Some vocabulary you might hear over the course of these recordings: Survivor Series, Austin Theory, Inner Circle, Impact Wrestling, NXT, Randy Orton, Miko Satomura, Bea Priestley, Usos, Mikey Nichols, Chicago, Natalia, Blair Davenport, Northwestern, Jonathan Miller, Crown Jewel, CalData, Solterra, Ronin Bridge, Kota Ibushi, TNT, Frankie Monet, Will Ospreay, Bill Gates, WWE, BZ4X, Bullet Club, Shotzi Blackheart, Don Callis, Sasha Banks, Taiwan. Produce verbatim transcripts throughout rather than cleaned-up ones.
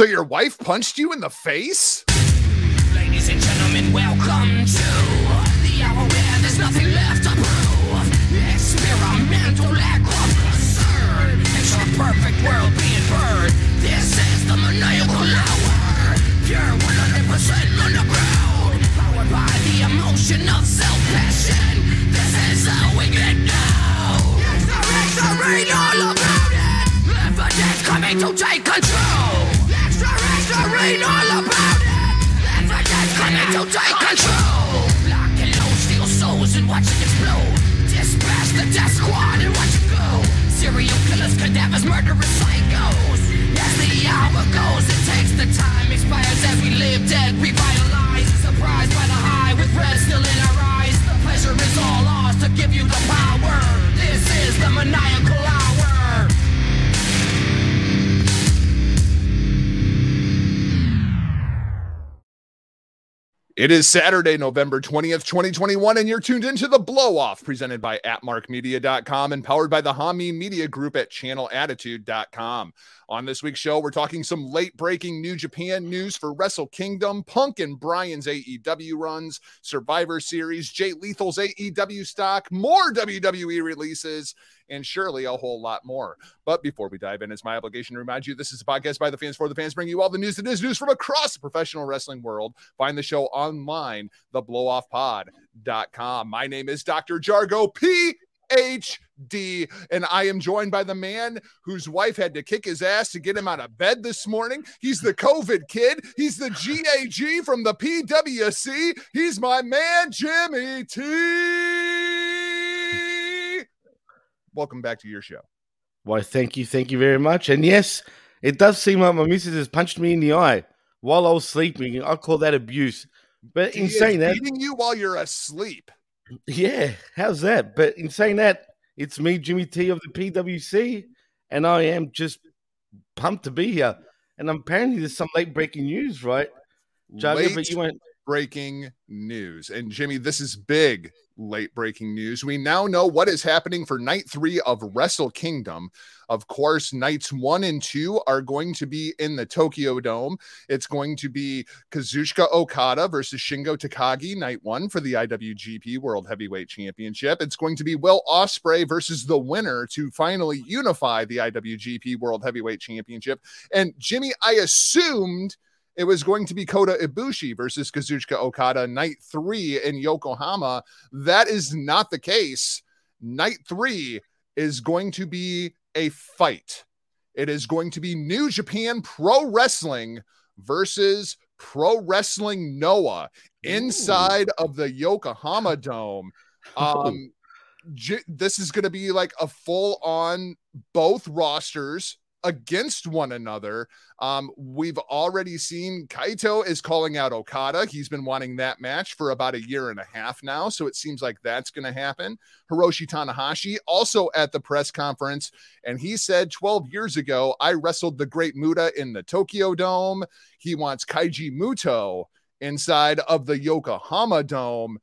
So your wife punched you in the face? Ladies and gentlemen, welcome to the hour where there's nothing left to prove. Experimental, absurd, it's your perfect world being burned. This is the maniacal hour. You're one hundred percent underground, powered by the emotion of self-passion. This is how we get down. It's the victory, all about it. Evidence coming to take control. It's the victory, all about it. Evidence coming to take control. Lock and load, steal souls and watch it explode. Dispatch the death squad and watch it go. Serial killers, cadavers, murderous psychos. As the hour goes, it takes the time. Expires as we live, dead, revitalized. Surprised by the high with red still in our eyes. The pleasure is all ours to give you the power. This is the maniacal hour. It is Saturday, November twentieth, twenty twenty-one, and you're tuned into The Blow-Off, presented by at mark media dot com and powered by the Hami Media Group at channel attitude dot com. On this week's show, we're talking some late-breaking New Japan news for Wrestle Kingdom, Punk and Bryan's A E W runs, Survivor Series, Jay Lethal's A E W stock, more W W E releases, and surely a whole lot more. But before we dive in, it's my obligation to remind you this is a podcast by the fans for the fans, bringing you all the news that is news from across the professional wrestling world. Find the show online, the blow off pod dot com. My name is Doctor Jargo, P H D, and I am joined by the man whose wife had to kick his ass to get him out of bed this morning. He's the COVID kid. He's the G A G from the P W C. He's my man, Jimmy T. Welcome back to your show. Why, thank you. Thank you very much. And yes, it does seem like my missus has punched me in the eye while I was sleeping. I call that abuse. But she in saying that... beating you while you're asleep. Yeah, how's that? But in saying that, it's me, Jimmy T of the P W C, and I am just pumped to be here. And apparently there's some late-breaking news, right? Jargo, but you went... breaking news. And Jimmy, this is big late breaking news. We now know what is happening for night three of Wrestle Kingdom. Of course, nights one and two are going to be in the Tokyo Dome. It's going to be Kazuchika Okada versus Shingo Takagi, night one for the I W G P World Heavyweight Championship. It's going to be Will Ospreay versus the winner to finally unify the I W G P World Heavyweight Championship. And Jimmy, I assumed it was going to be Kota Ibushi versus Kazuchika Okada, night three in Yokohama. That is not the case. Night three is going to be a fight. It is going to be New Japan Pro Wrestling versus Pro Wrestling Noah inside Ooh. of the Yokohama Dome. Um, j- this is going to be like a full-on both rosters against one another. Um, we've already seen Kaito is calling out Okada. He's been wanting that match for about a year and a half now, so it seems like that's going to happen. Hiroshi Tanahashi also at the press conference, and he said twelve years ago, I wrestled the Great Muta in the Tokyo Dome. He wants Kaiji Muto inside of the Yokohama Dome.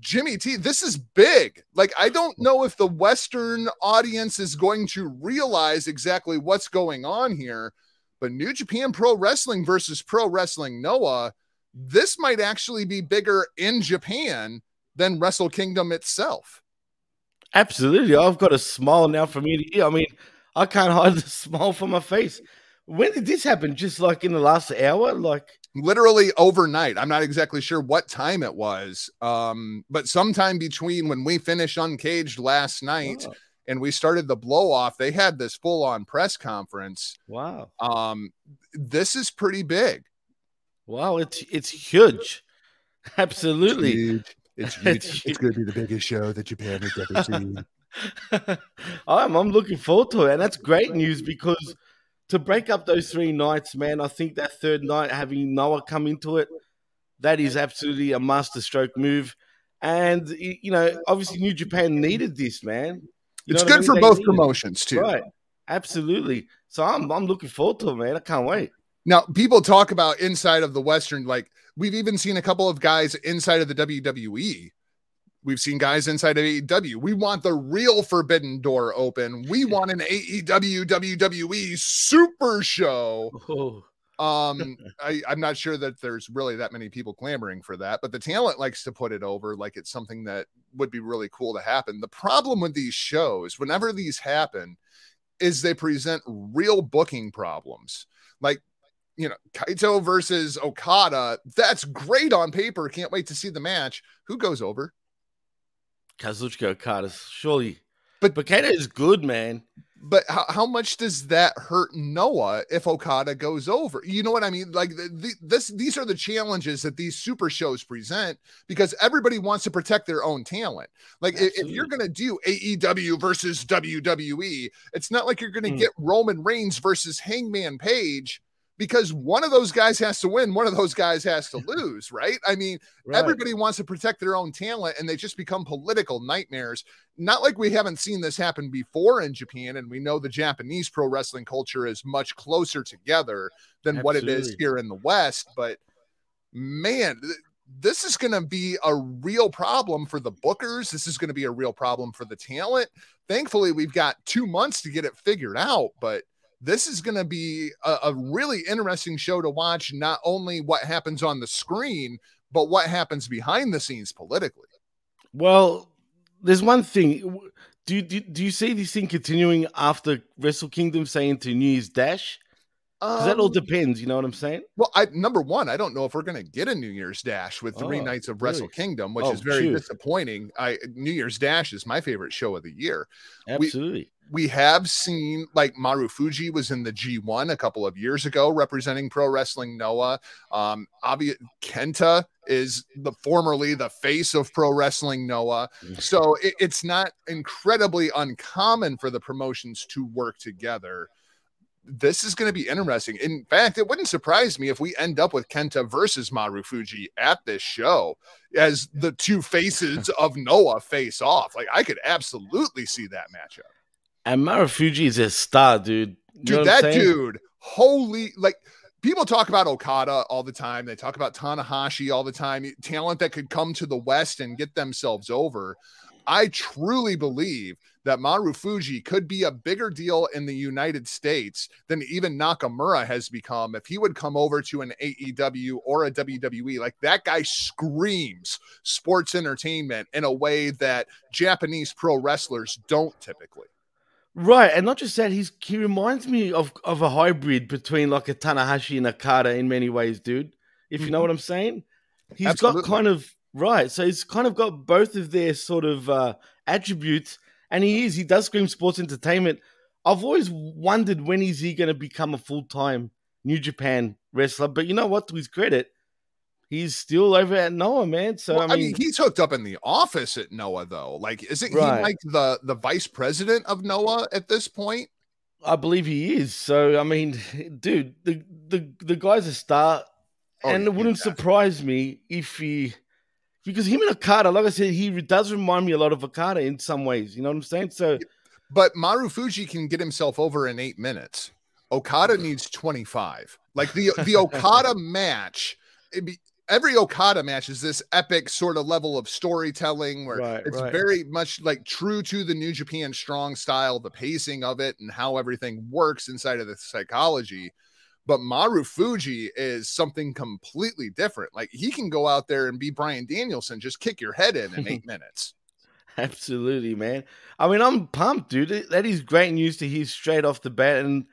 Jimmy T, this is big. Like, I don't know if the Western audience is going to realize exactly what's going on here, but New Japan Pro Wrestling versus Pro Wrestling Noah, this might actually be bigger in Japan than Wrestle Kingdom itself. Absolutely. I've got a smile now from ear to ear. I mean, I can't hide the smile from my face. When did this happen? Just like in the last hour? Like... literally overnight. I'm not exactly sure what time it was, um, but sometime between when we finished Uncaged last night wow. and we started the blow off, they had this full on press conference. Wow. Um, this is pretty big. Wow. It's, it's huge. Absolutely. It's huge. It's, huge. It's, huge. It's going to be the biggest show that Japan has ever seen. I'm, I'm looking forward to it. And that's great news because to break up those three nights, man, I think that third night, having Noah come into it, that is absolutely a masterstroke move. And, you know, obviously New Japan needed this, man. You it's good I mean? for they both promotions, too. Right, absolutely. So I'm I'm looking forward to it, man. I can't wait. Now, people talk about inside of the Western, like we've even seen a couple of guys inside of the W W E. We've seen guys inside of A E W. We want the real forbidden door open. We want an A E W W W E super show. Oh. Um, I, I'm not sure that there's really that many people clamoring for that, but the talent likes to put it over like it's something that would be really cool to happen. The problem with these shows, whenever these happen, is they present real booking problems. Like, you know, Kaito versus Okada, that's great on paper. Can't wait to see the match. Who goes over? Kazuchika Okada, surely. But, but Kaito is good, man. But how, how much does that hurt Noah if Okada goes over? You know what I mean? Like the, the, this, these are the challenges that these super shows present because everybody wants to protect their own talent. Like if, if you're going to do A E W versus W W E, it's not like you're going to mm. get Roman Reigns versus Hangman Page because one of those guys has to win. One of those guys has to lose, right? I mean, right. Everybody wants to protect their own talent and they just become political nightmares. Not like we haven't seen this happen before in Japan, and we know the Japanese pro wrestling culture is much closer together than Absolutely. What it is here in the West. But man, th- this is going to be a real problem for the bookers. This is going to be a real problem for the talent. Thankfully, we've got two months to get it figured out, but this is going to be a, a really interesting show to watch, not only what happens on the screen, but what happens behind the scenes politically. Well, there's one thing. Do, do, do you see this thing continuing after Wrestle Kingdom, say, into New Year's Dash? Because um, that all depends, you know what I'm saying? Well, I, number one, I don't know if we're going to get a New Year's Dash with three oh, nights of Wrestle really? Kingdom, which oh, is very shoot. disappointing. I New Year's Dash is my favorite show of the year. Absolutely. We, we have seen, like, Marufuji was in the G one a couple of years ago representing Pro Wrestling Noah. Um, obvi- Kenta is the formerly the face of Pro Wrestling Noah. So it, it's not incredibly uncommon for the promotions to work together. This is going to be interesting. In fact, it wouldn't surprise me if we end up with Kenta versus Marufuji at this show as the two faces of Noah face off. Like, I could absolutely see that matchup. And Marufuji is a star, dude. You dude, that dude, holy, like, people talk about Okada all the time. They talk about Tanahashi all the time. Talent that could come to the West and get themselves over. I truly believe that Marufuji could be a bigger deal in the United States than even Nakamura has become if he would come over to an A E W or a W W E. Like, that guy screams sports entertainment in a way that Japanese pro wrestlers don't typically. Right, and not just that, he's, he reminds me of, of a hybrid between, like, a Tanahashi and Okada in many ways, dude, if you know what I'm saying. He's Absolutely. got kind of... Right, so he's kind of got both of their sort of uh, attributes, and he is, he does scream sports entertainment. I've always wondered, when is he going to become a full-time New Japan wrestler? But you know what, to his credit, he's still over at Noah, man. So well, I, mean, I mean, he's hooked up in the office at Noah, though. Like, isn't right. he like the, the vice president of Noah at this point? I believe he is. So, I mean, dude, the, the, the guy's a star, oh, and it wouldn't yeah. surprise me if he... Because him and Okada, like I said, he does remind me a lot of Okada in some ways. You know what I'm saying? So, but Marufuji can get himself over in eight minutes. Okada needs twenty-five. Like the the Okada match, it'd be, every Okada match is this epic sort of level of storytelling where right, it's right. very much like true to the New Japan Strong style, the pacing of it and how everything works inside of the psychology. But Marufuji is something completely different. Like, he can go out there and be Brian Danielson, just kick your head in in eight minutes. Absolutely, man. I mean, I'm pumped, dude. That is great news to hear straight off the bat. And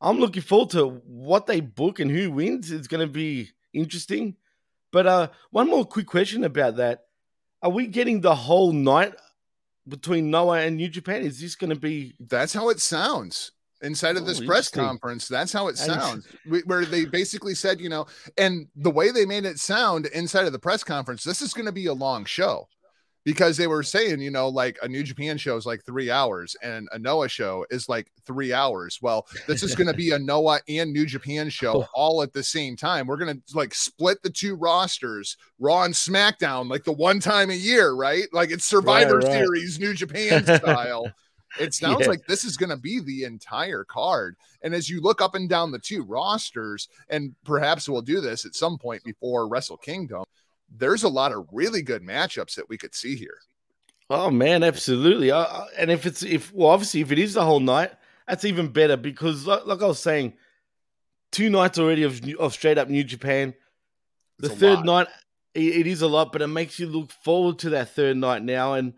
I'm looking forward to what they book and who wins. It's going to be interesting. But uh, one more quick question about that. Are we getting the whole night between Noah and New Japan? Is this going to be... That's how it sounds. Inside of this oh, press conference, that's how it sounds, where they basically said, you know, and the way they made it sound inside of the press conference, this is going to be a long show, because they were saying, you know, like a New Japan show is like three hours and a Noah show is like three hours. Well, this is going to be a Noah and New Japan show all at the same time. We're going to like split the two rosters, Raw and SmackDown, like the one time a year, right? Like it's Survivor right, right. Series, New Japan style. It sounds yeah. like this is going to be the entire card. And as you look up and down the two rosters, and perhaps we'll do this at some point before Wrestle Kingdom, there's a lot of really good matchups that we could see here. Oh, man, absolutely. Uh, and if it's, if well, obviously, if it is the whole night, that's even better because, like, like I was saying, two nights already of, of straight up New Japan. It's the third lot. night, it, it is a lot, but it makes you look forward to that third night now, and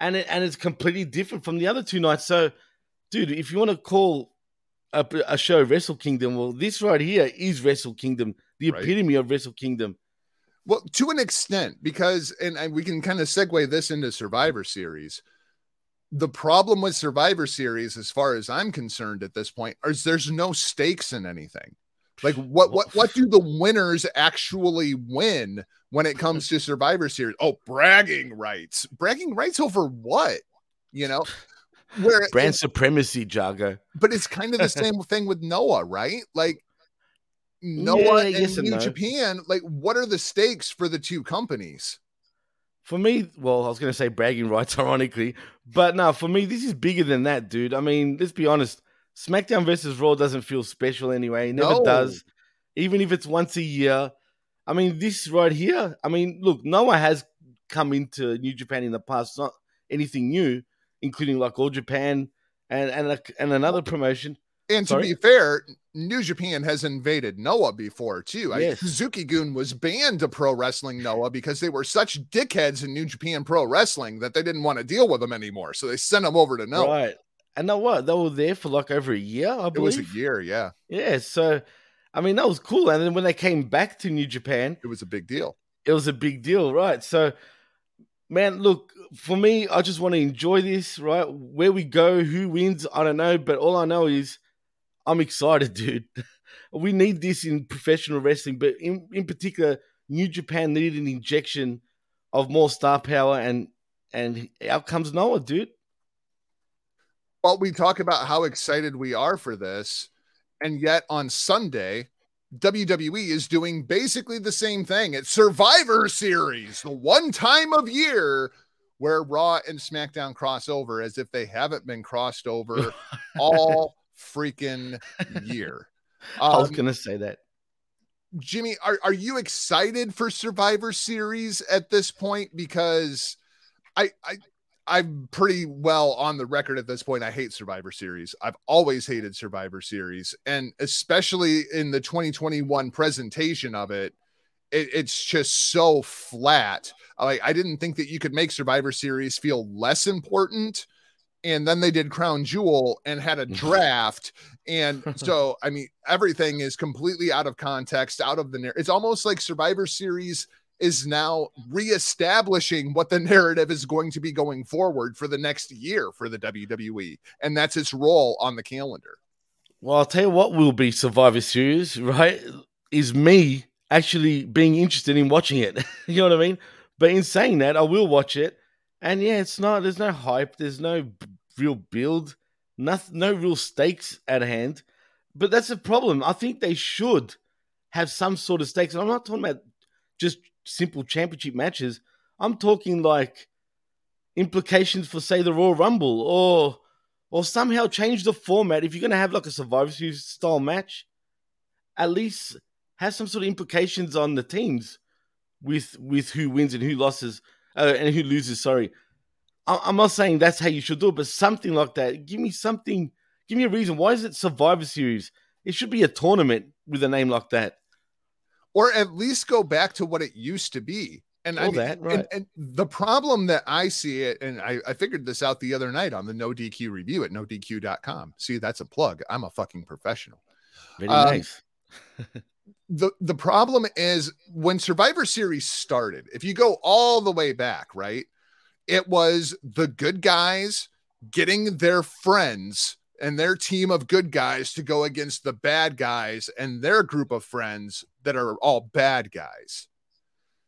and it, and it's completely different from the other two nights. So, dude, if you want to call a, a show Wrestle Kingdom, well, this right here is Wrestle Kingdom, the right. epitome of Wrestle Kingdom. Well, to an extent, because, and, and we can kind of segue this into Survivor Series. The problem with Survivor Series, as far as I'm concerned at this point, is there's no stakes in anything. Like, what what what do the winners actually win when it comes to Survivor Series? Oh, bragging rights. Bragging rights over what? You know? Where Brand supremacy, Jaga. But it's kind of the same thing with Noah, right? Like, Noah yeah, and New no. Japan, like, what are the stakes for the two companies? For me, well, I was going to say bragging rights, ironically. But no, for me, this is bigger than that, dude. I mean, let's be honest. SmackDown versus Raw doesn't feel special anyway. It never no. does. Even if it's once a year. I mean, this right here, I mean, look, Noah has come into New Japan in the past, not anything new, including like All Japan and and, and another promotion. And to Sorry? be fair, New Japan has invaded Noah before, too. Yes. I, Suzuki-gun was banned to Pro Wrestling Noah because they were such dickheads in New Japan Pro Wrestling that they didn't want to deal with them anymore. So they sent them over to Noah. Right. And now what? They were there for like over a year, I believe. It was a year, yeah. Yeah, so, I mean, that was cool. And then when they came back to New Japan... It was a big deal. It was a big deal, right. So, man, look, for me, I just want to enjoy this, right? Where we go, who wins, I don't know. But all I know is I'm excited, dude. We need this in professional wrestling. But in, in particular, New Japan needed an injection of more star power. And, and out comes Noah, dude. Well, we talk about how excited we are for this, and yet on Sunday, W W E is doing basically the same thing. It's Survivor Series, the one time of year where Raw and SmackDown cross over as if they haven't been crossed over all freaking year. Um, I was going to say that. Jimmy, are, are you excited for Survivor Series at this point? Because I... I I'm pretty well on the record at this point. I hate Survivor Series. I've always hated Survivor Series. And especially in the twenty twenty-one presentation of it, it it's just so flat. Like, I didn't think that you could make Survivor Series feel less important. And then they did Crown Jewel and had a draft. And so, I mean, everything is completely out of context, out of the narrative. It's almost like Survivor Series is now reestablishing what the narrative is going to be going forward for the next year for the W W E. And that's its role on the calendar. Well, I'll tell you what will be Survivor Series, right? Is me actually being interested in watching it. You know what I mean? But in saying that, I will watch it. And yeah, it's not, there's no hype. There's no b- real build, nothing, no real stakes at hand, but that's the problem. I think they should have some sort of stakes. And I'm not talking about just simple championship matches. I'm talking like implications for, say, the Royal Rumble, or or somehow change the format. If you're going to have like a Survivor Series style match, at least have some sort of implications on the teams with with who wins and who loses uh, and who loses. Sorry, I, I'm not saying that's how you should do it, but something like that. Give me something. Give me a reason. Why is it Survivor Series? It should be a tournament with a name like that. Or at least go back to what it used to be. And, I mean, that, right. and, and the problem that I see it, and I, I figured this out the other night on the No D Q review at no D Q dot com. See, that's a plug. I'm a fucking professional. Very um, nice. the, the problem is when Survivor Series started, if you go all the way back, right, it was the good guys getting their friends and their team of good guys to go against the bad guys and their group of friends that are all bad guys.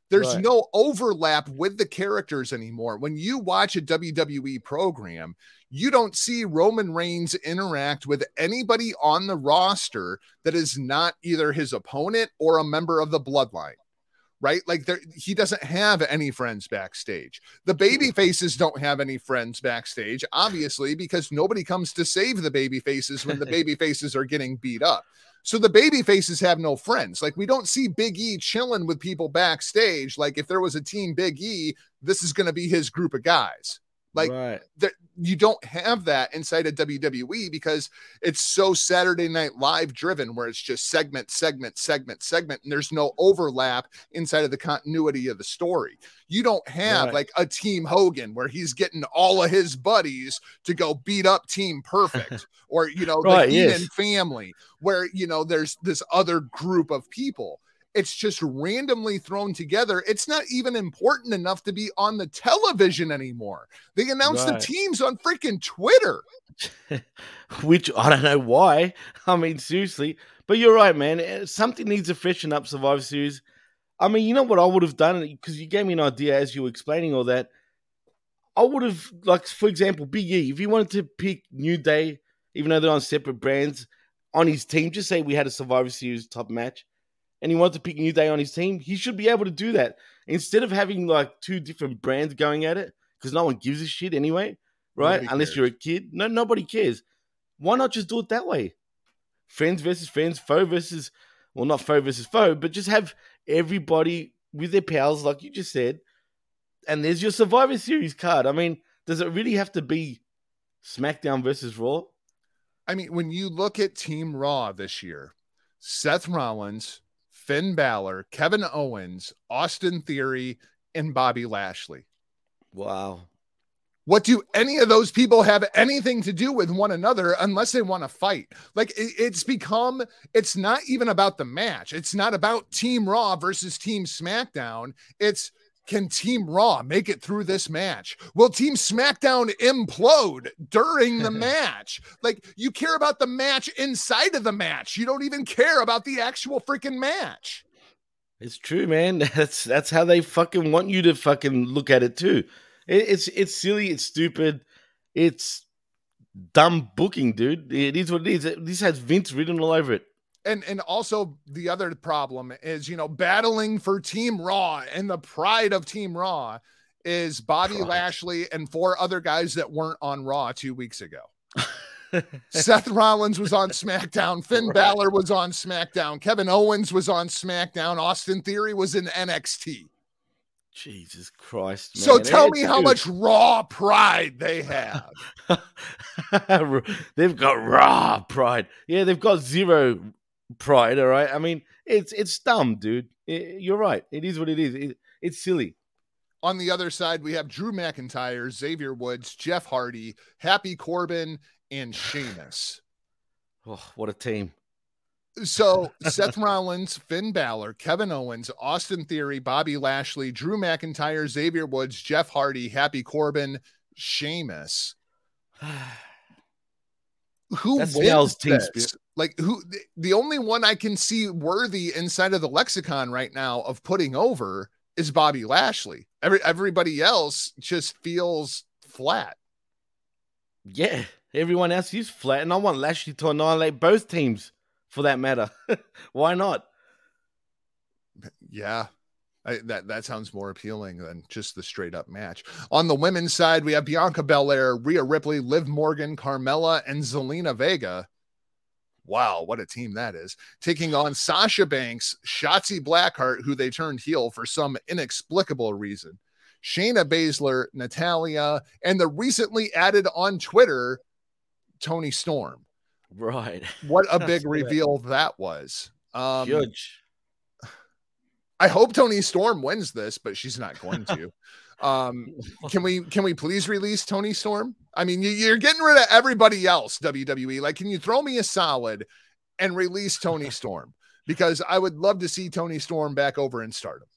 There's right. no overlap with the characters anymore. When you watch a W W E program, you don't see Roman Reigns interact with anybody on the roster that is not either his opponent or a member of the bloodline. Right? Like, there, he doesn't have any friends backstage. The baby faces don't have any friends backstage, obviously, because nobody comes to save the baby faces when the baby faces are getting beat up. So the baby faces have no friends. Like, we don't see Big E chilling with people backstage. Like, if there was a team Big E, this is going to be his group of guys. Like right. that, you don't have that inside of W W E because it's so Saturday Night Live driven, where it's just segment, segment, segment, segment, and there's no overlap inside of the continuity of the story. You don't have right. like a Team Hogan where he's getting all of his buddies to go beat up Team Perfect, or you know, right, the yes. Heenan family, where you know there's this other group of people. It's just randomly thrown together. It's not even important enough to be on the television anymore. They announce right. the teams on freaking Twitter. Which I don't know why. I mean, seriously. But you're right, man. Something needs to freshen up Survivor Series. I mean, you know what I would have done? Because you gave me an idea as you were explaining all that. I would have, like, for example, Big E. If he wanted to pick New Day, even though they're on separate brands, on his team, just say we had a Survivor Series top match. And he wants to pick New Day on his team, he should be able to do that. Instead of having like two different brands going at it, because no one gives a shit anyway, right? Nobody Unless cares. You're a kid. No, nobody cares. Why not just do it that way? Friends versus friends, foe versus, well, not foe versus foe, but just have everybody with their pals, like you just said, and there's your Survivor Series card. I mean, does it really have to be SmackDown versus Raw? I mean, when you look at Team Raw this year, Seth Rollins, Finn Balor, Kevin Owens, Austin Theory, and Bobby Lashley. Wow. What do any of those people have anything to do with one another unless they want to fight? Like it, it's become, it's not even about the match. It's not about Team Raw versus Team SmackDown. It's can Team Raw make it through this match? Will Team SmackDown implode during the match? Like, you care about the match inside of the match. You don't even care about the actual freaking match. It's true, man. That's that's how they fucking want you to fucking look at it too. It, it's it's silly. It's stupid. It's dumb booking, dude. It is what it is. This has Vince written all over it. And and also the other problem is, you know, battling for Team Raw and the pride of Team Raw is Bobby God. Lashley and four other guys that weren't on Raw two weeks ago. Seth Rollins was on SmackDown. Finn right. Balor was on SmackDown. Kevin Owens was on SmackDown. Austin Theory was in N X T. Jesus Christ, man. So tell it's me how dude. much Raw pride they have. They've got Raw pride. Yeah, they've got zero pride, all right? I mean, it's it's dumb, dude. It, you're right. It is what it is. It, it's silly. On the other side, we have Drew McIntyre, Xavier Woods, Jeff Hardy, Happy Corbin, and Sheamus. Oh, what a team. So Seth Rollins, Finn Balor, Kevin Owens, Austin Theory, Bobby Lashley, Drew McIntyre, Xavier Woods, Jeff Hardy, Happy Corbin, Sheamus. Who That's wins this? Like who? The only one I can see worthy inside of the lexicon right now of putting over is Bobby Lashley. Every everybody else just feels flat. Yeah, everyone else is flat, and I want Lashley to annihilate both teams, for that matter. Why not? Yeah. I, that that sounds more appealing than just the straight up match. On the women's side, we have Bianca Belair, Rhea Ripley, Liv Morgan, Carmella, and Zelina Vega. Wow, what a team that is. Taking on Sasha Banks, Shotzi Blackheart, who they turned heel for some inexplicable reason, Shayna Baszler, Natalia, and the recently added on Twitter, Toni Storm. Right. What a big reveal that was. Um, Huge. I hope Toni Storm wins this, but she's not going to. Um, can we can we please release Toni Storm? I mean, you, you're getting rid of everybody else, W W E. Like, can you throw me a solid and release Toni Storm? Because I would love to see Toni Storm back over in Stardom.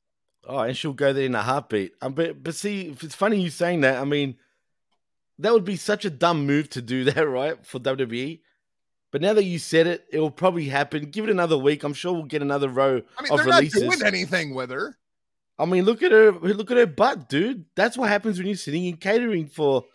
Oh, and she'll go there in a heartbeat. Um, but, but see, it's funny you saying that. I mean, that would be such a dumb move to do that, right, for W W E. But now that you said it, it will probably happen. Give it another week. I'm sure we'll get another row of releases. I mean, they're releases. not doing anything with her. I mean, look at her. Look at her butt, dude. That's what happens when you're sitting in catering for,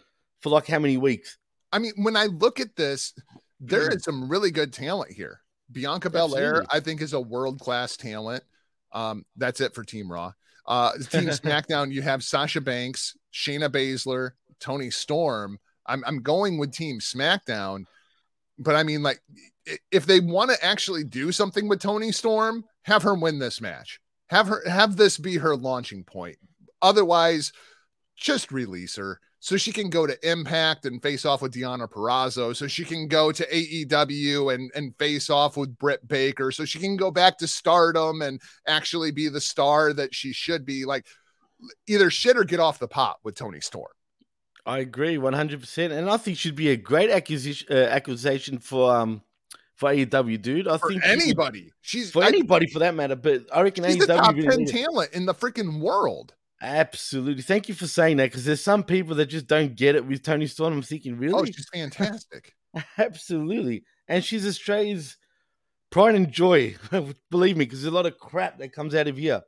for like how many weeks? I mean, when I look at this, there yeah. is some really good talent here. Bianca Belair, I think, is a world-class talent. Um, that's it for Team Raw. Uh, Team SmackDown, you have Sasha Banks, Shayna Baszler, Toni Storm. I'm, I'm going with Team SmackDown. But I mean, like, if they want to actually do something with Toni Storm, have her win this match. Have her have this be her launching point. Otherwise, just release her. so she can go to Impact and face off with Deonna Purrazzo, so she can go to A E W and, and face off with Britt Baker, so she can go back to Stardom and actually be the star that she should be. Like, either shit or get off the pot with Toni Storm. I agree one hundred percent. And I think she'd be a great acquisition, uh, accusation for um for A E W, dude. I for think anybody. She, she's for I, anybody for that matter, but I reckon she's A E W, the top ten really talent in the freaking world. Absolutely. Thank you for saying that, because there's some people that just don't get it with Toni Storm. I'm thinking, really? Oh, she's fantastic. Absolutely. And she's Australia's pride and joy. Believe me, because there's a lot of crap that comes out of here.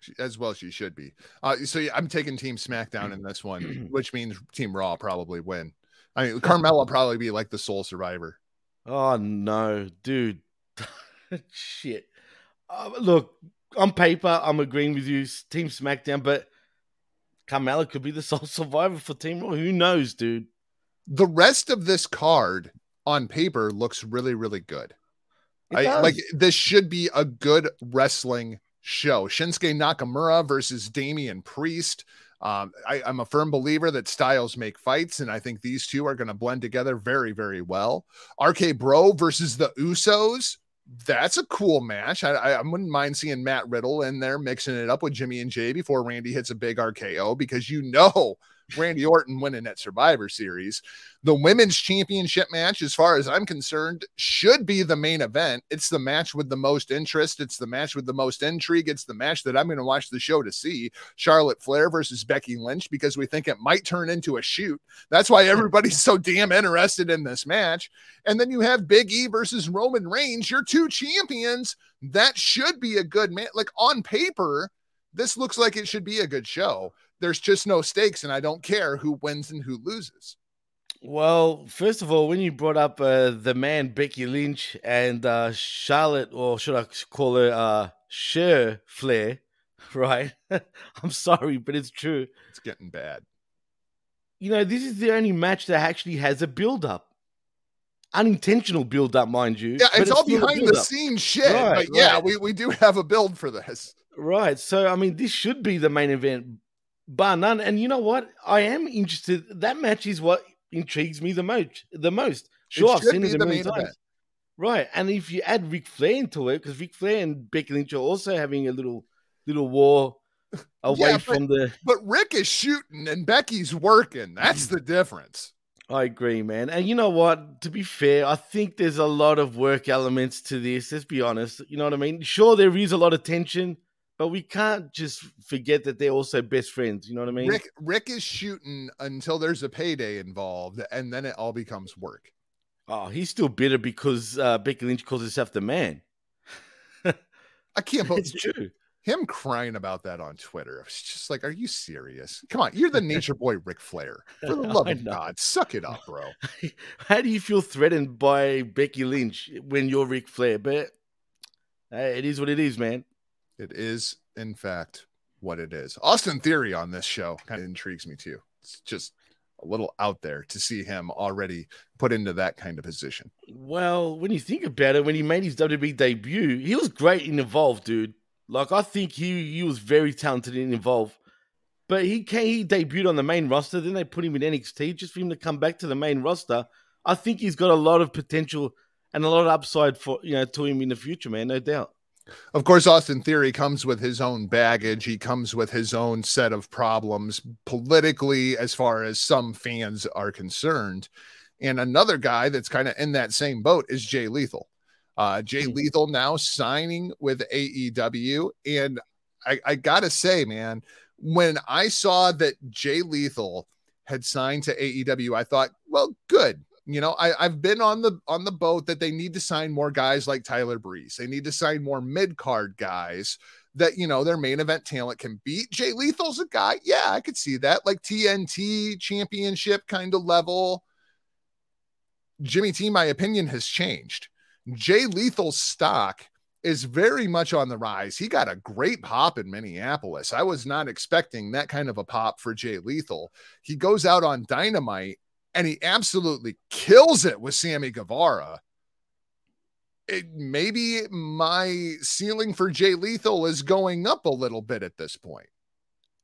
She, as well, she should be. Uh, so yeah, I'm taking Team SmackDown in this one, which means Team Raw probably win. I mean, Carmella probably be like the sole survivor. Oh, no, dude. Shit. Uh, look, on paper, I'm agreeing with you, Team SmackDown, but Carmella could be the sole survivor for Team Raw. Who knows, dude? The rest of this card on paper looks really, really good. I, like, this should be a good wrestling show. Shinsuke Nakamura versus Damian Priest. Um, I, I'm a firm believer that styles make fights, and I think these two are going to blend together very, very well. R K-Bro versus the Usos. That's a cool match. I, I wouldn't mind seeing Matt Riddle in there mixing it up with Jimmy and Jay before Randy hits a big R K O, because you know Randy Orton winning at Survivor Series. The women's championship match, as far as I'm concerned, should be the main event. It's the match with the most interest. It's the match with the most intrigue. It's the match that I'm going to watch the show to see. Charlotte Flair versus Becky Lynch, because we think it might turn into a shoot. That's why everybody's so damn interested in this match. And then you have Big E versus Roman Reigns, your two champions. That should be a good match. Like, on paper, this looks like it should be a good show. There's just no stakes, and I don't care who wins and who loses. Well, first of all, when you brought up uh, the man Becky Lynch and uh, Charlotte, or should I call her uh, Cher Flair, right? I'm sorry, but it's true. It's getting bad. You know, this is the only match that actually has a build-up. Unintentional build-up, mind you. Yeah, it's, it's all behind-the-scenes shit. Right, but yeah, right. we, we do have a build for this. Right, so, I mean, this should be the main event, bar none. And you know what? I am interested. That match is what intrigues me the most. The most. Sure, I've seen it a million times. Right. And if you add Ric Flair into it, because Ric Flair and Becky Lynch are also having a little little war away yeah, from but, the... But Rick is shooting and Becky's working. That's the difference. I agree, man. And you know what? To be fair, I think there's a lot of work elements to this. Let's be honest. You know what I mean? Sure, there is a lot of tension, but we can't just forget that they're also best friends. You know what I mean? Rick, Rick is shooting until there's a payday involved, and then it all becomes work. Oh, he's still bitter because uh, Becky Lynch calls herself the man. I can't believe it's true. Him crying about that on Twitter. It's just like, are you serious? Come on, you're the nature boy Ric Flair. For the love of God, suck it up, bro. How do you feel threatened by Becky Lynch when you're Ric Flair? But uh, it is what it is, man. It is, in fact, what it is. Austin Theory on this show kind of intrigues me, too. It's just a little out there to see him already put into that kind of position. Well, when you think about it, when he made his W W E debut, he was great in Evolve, dude. Like, I think he, he was very talented in Evolve. But he came, he debuted on the main roster. Then they put him in N X T just for him to come back to the main roster. I think he's got a lot of potential and a lot of upside for you know to him in the future, man, no doubt. Of course, Austin Theory comes with his own baggage. He comes with his own set of problems politically, as far as some fans are concerned. And another guy that's kind of in that same boat is Jay Lethal. Uh, Jay Lethal now signing with A E W. And I, I got to say, man, when I saw that Jay Lethal had signed to A E W, I thought, well, good. You know, I, I've been on the on the boat that they need to sign more guys like Tyler Breeze. They need to sign more mid-card guys that, you know, their main event talent can beat. Jay Lethal's a guy. Yeah, I could see that. Like T N T championship kind of level. Jimmy T, my opinion has changed. Jay Lethal's stock is very much on the rise. He got a great pop in Minneapolis. I was not expecting that kind of a pop for Jay Lethal. He goes out on Dynamite, and he absolutely kills it with Sammy Guevara. It, maybe my ceiling for Jay Lethal is going up a little bit at this point.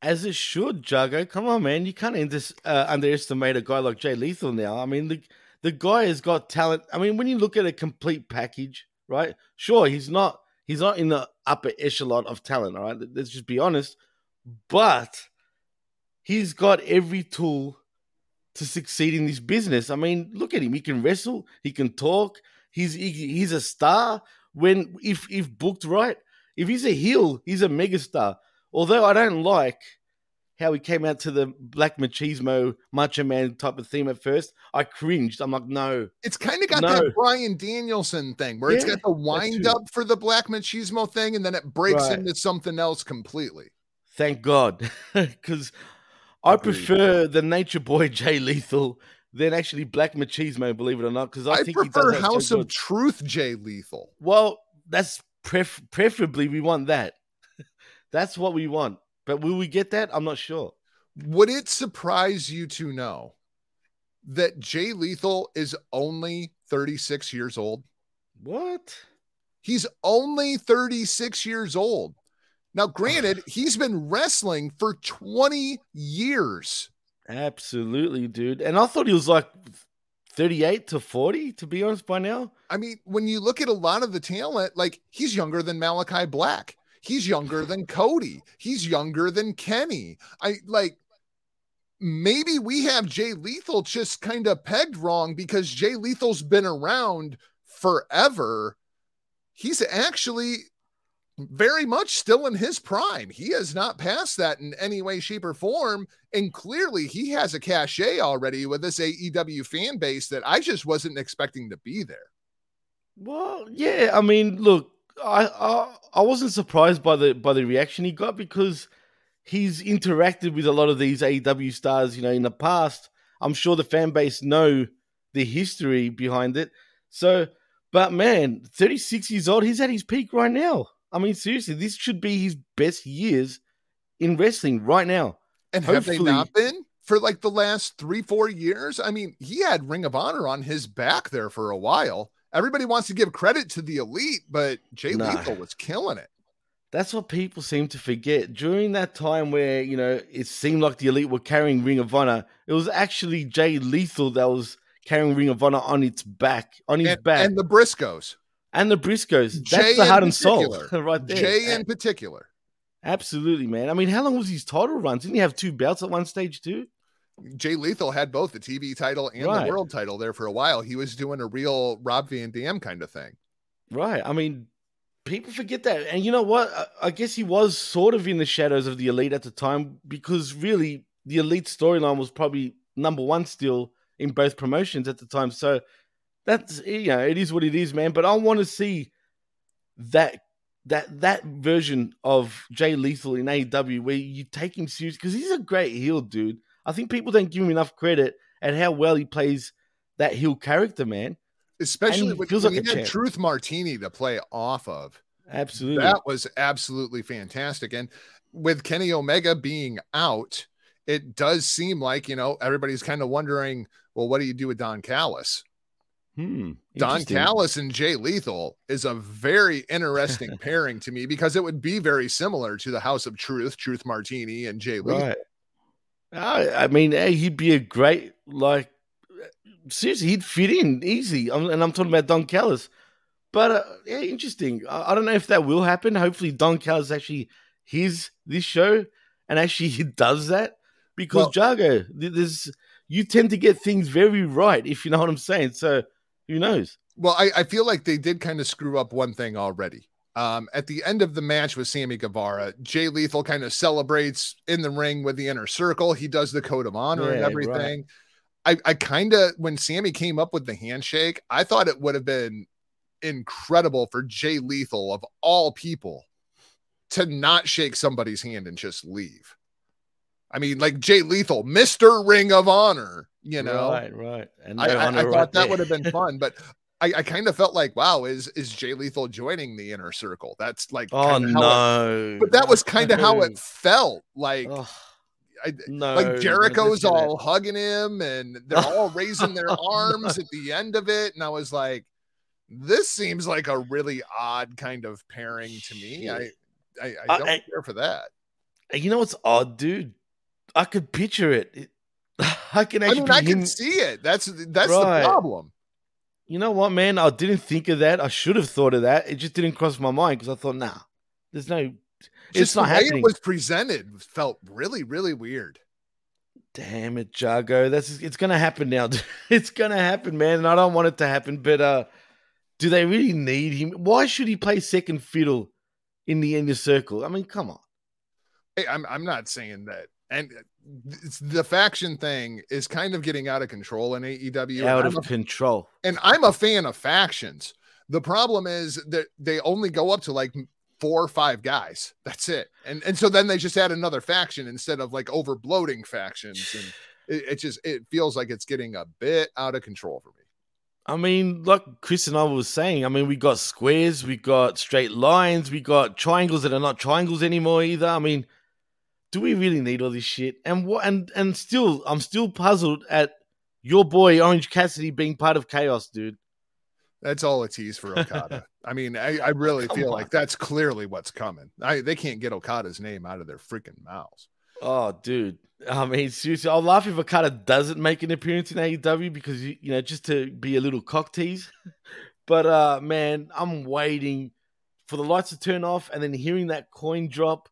as it should, Jago. Come on, man. You can't inter- uh, underestimate a guy like Jay Lethal now. I mean, the the guy has got talent. I mean, when you look at a complete package, right? Sure, he's not he's not in the upper echelon of talent, all right? Let's just be honest. But he's got every tool to succeed in this business. I mean, look at him. He can wrestle. He can talk. He's he, he's a star. When if if booked right, if he's a heel, he's a megastar. Although I don't like how he came out to the Black Machismo, Macho Man type of theme at first. I cringed. I'm like, no. It's kind of got no. that Brian Danielson thing where yeah, it's got the wind up for the Black Machismo thing, and then it breaks right. into something else completely. Thank God. Because I Agreed. prefer the Nature Boy Jay Lethal than actually Black Machismo, believe it or not. Because I, I think prefer he does House of Truth Jay Lethal. Well, that's pref- preferably we want that. That's what we want. But will we get that? I'm not sure. Would it surprise you to know that Jay Lethal is only thirty-six years old? What? He's only thirty-six years old. Now, granted, he's been wrestling for twenty years. Absolutely, dude. And I thought he was like thirty-eight to forty, to be honest, by now. I mean, when you look at a lot of the talent, like he's younger than Malachi Black. He's younger than Cody. He's younger than Kenny. I like, maybe we have Jay Lethal just kind of pegged wrong because Jay Lethal's been around forever. He's actually very much still in his prime. He has not passed that in any way, shape, or form. And clearly he has a cachet already with this A E W fan base that I just wasn't expecting to be there. Well, yeah, I mean, look, I, I I wasn't surprised by the by the reaction he got because he's interacted with a lot of these A E W stars, you know, in the past. I'm sure the fan base know the history behind it. So, but man, thirty-six years old, he's at his peak right now. I mean, seriously, this should be his best years in wrestling right now. And Hopefully. have they not been for like the last three, four years? I mean, he had Ring of Honor on his back there for a while. Everybody wants to give credit to the elite, but Jay no. Lethal was killing it. That's what people seem to forget. During that time where, you know, it seemed like the elite were carrying Ring of Honor, it was actually Jay Lethal that was carrying Ring of Honor on its back, on his and, back. And the Briscoes. And the Briscoes. That's Jay the heart and soul right there. Jay in and, particular. Absolutely, man. I mean, how long was his title run? Didn't he have two belts at one stage too? Jay Lethal had both the T V title and right. the world title there for a while. He was doing a real Rob Van Dam kind of thing. Right. I mean, people forget that. And you know what? I, I guess he was sort of in the shadows of the elite at the time because really the elite storyline was probably number one still in both promotions at the time. So that's, you know, it is what it is, man. But I want to see that, that, that version of Jay Lethal in A E W where you take him serious because he's a great heel, dude. I think people don't give him enough credit at how well he plays that heel character, man. Especially when he like had champ. Truth Martini to play off of. Absolutely. That was absolutely fantastic. And with Kenny Omega being out, it does seem like, you know, everybody's kind of wondering, well, what do you do with Don Callis? Hmm, Don Callis and Jay Lethal is a very interesting pairing to me because it would be very similar to the House of Truth, Truth Martini and Jay Lethal. Right. I mean, he'd be a great, like, seriously, he'd fit in easy. I'm, and I'm talking about Don Callis. But, uh, yeah, interesting. I, I don't know if that will happen. Hopefully Don Callis actually hears this show and actually he does that. Because, well, Jago, there's, you tend to get things very right, if you know what I'm saying. So, who knows? Well, I, I feel like they did kind of screw up one thing already. Um, at the end of the match with Sammy Guevara, Jay Lethal kind of celebrates in the ring with the Inner Circle. He does the Code of Honor yeah, and everything. Right. I, I kind of, when Sammy came up with the handshake, I thought it would have been incredible for Jay Lethal, of all people, to not shake somebody's hand and just leave. I mean, like Jay Lethal, Mister Ring of Honor, you know? Right, right. And I, I, I thought right that would have been fun, but... I, I kind of felt like, wow, is is Jay Lethal joining the Inner Circle? That's like, oh no! It, but that was kind of no. how it felt. Like, oh, I, no, like Jericho's all it. hugging him, and they're all raising their arms no. at the end of it. And I was like, this seems like a really odd kind of pairing to me. I I, I don't I, care for that. You know what's odd, dude? I could picture it. it I can actually. I mean, I can him. see it. That's that's right. the problem. You know what, man? I didn't think of that. I should have thought of that. It just didn't cross my mind because I thought, nah, there's no. Just it's not the way happening. It was presented felt really, really weird. Damn it, Jago. That's it's gonna happen now. It's gonna happen, man. And I don't want it to happen. But uh, do they really need him? Why should he play second fiddle in the inner circle? I mean, come on. Hey, I'm I'm not saying that. And it's, the faction thing is kind of getting out of control in A E W. Out of a, control. And I'm a fan of factions. The problem is that they only go up to like four or five guys. That's it. And and so then they just add another faction instead of like over bloating factions. And it, it just, it feels like it's getting a bit out of control for me. I mean, like Chris and I was saying, I mean, we got squares, we got straight lines, we got triangles that are not triangles anymore either. I mean, do we really need all this shit? And what? And and still, I'm still puzzled at your boy Orange Cassidy being part of Chaos, dude. That's all a tease for Okada. I mean, I, I really Come feel on. like that's clearly what's coming. I, they can't get Okada's name out of their freaking mouths. Oh, dude. I mean, seriously, I'll laugh if Okada doesn't make an appearance in A E W because, you know, just to be a little cock tease. But, uh, man, I'm waiting for the lights to turn off and then hearing that coin drop.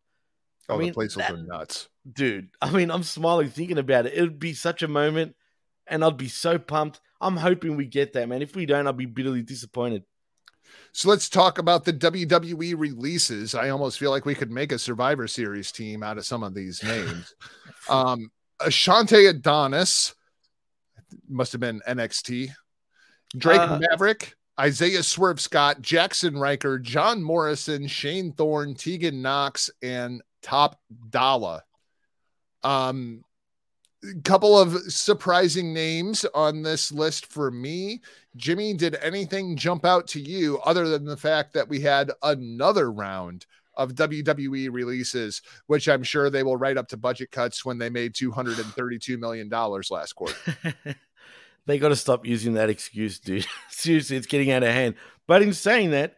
Oh, I mean, the place will go nuts. Dude, I mean, I'm smiling thinking about it. It would be such a moment, and I'd be so pumped. I'm hoping we get that, man. If we don't, I'll be bitterly disappointed. So let's talk about the W W E releases. I almost feel like we could make a Survivor Series team out of some of these names. um, Ashanti Adonis, must have been N X T. Drake uh, Maverick, Isaiah Swerve Scott, Jackson Riker, John Morrison, Shane Thorne, Tegan Knox, and Top Dollar. Um, couple of surprising names on this list for me. Jimmy, did anything jump out to you other than the fact that we had another round of W W E releases, which I'm sure they will write up to budget cuts when they made two hundred thirty-two million dollars last quarter? They got to stop using that excuse, dude. Seriously, it's getting out of hand. But in saying that,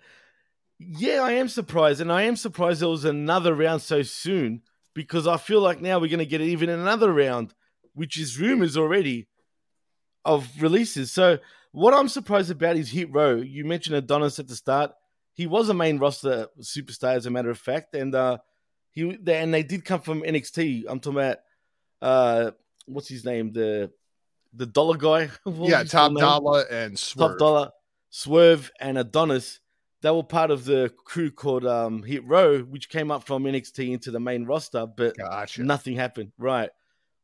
yeah, I am surprised, and I am surprised there was another round so soon because I feel like now we're going to get even another round, which is rumors already of releases. So what I'm surprised about is Hit Row. You mentioned Adonis at the start. He was a main roster superstar, as a matter of fact, and uh, he they, and they did come from N X T. I'm talking about uh, what's his name, the the dollar guy. Yeah, Top Dollar and Swerve. Top Dollar, Swerve, and Adonis. They were part of the crew called um, Hit Row, which came up from N X T into the main roster, but gotcha. nothing happened. Right.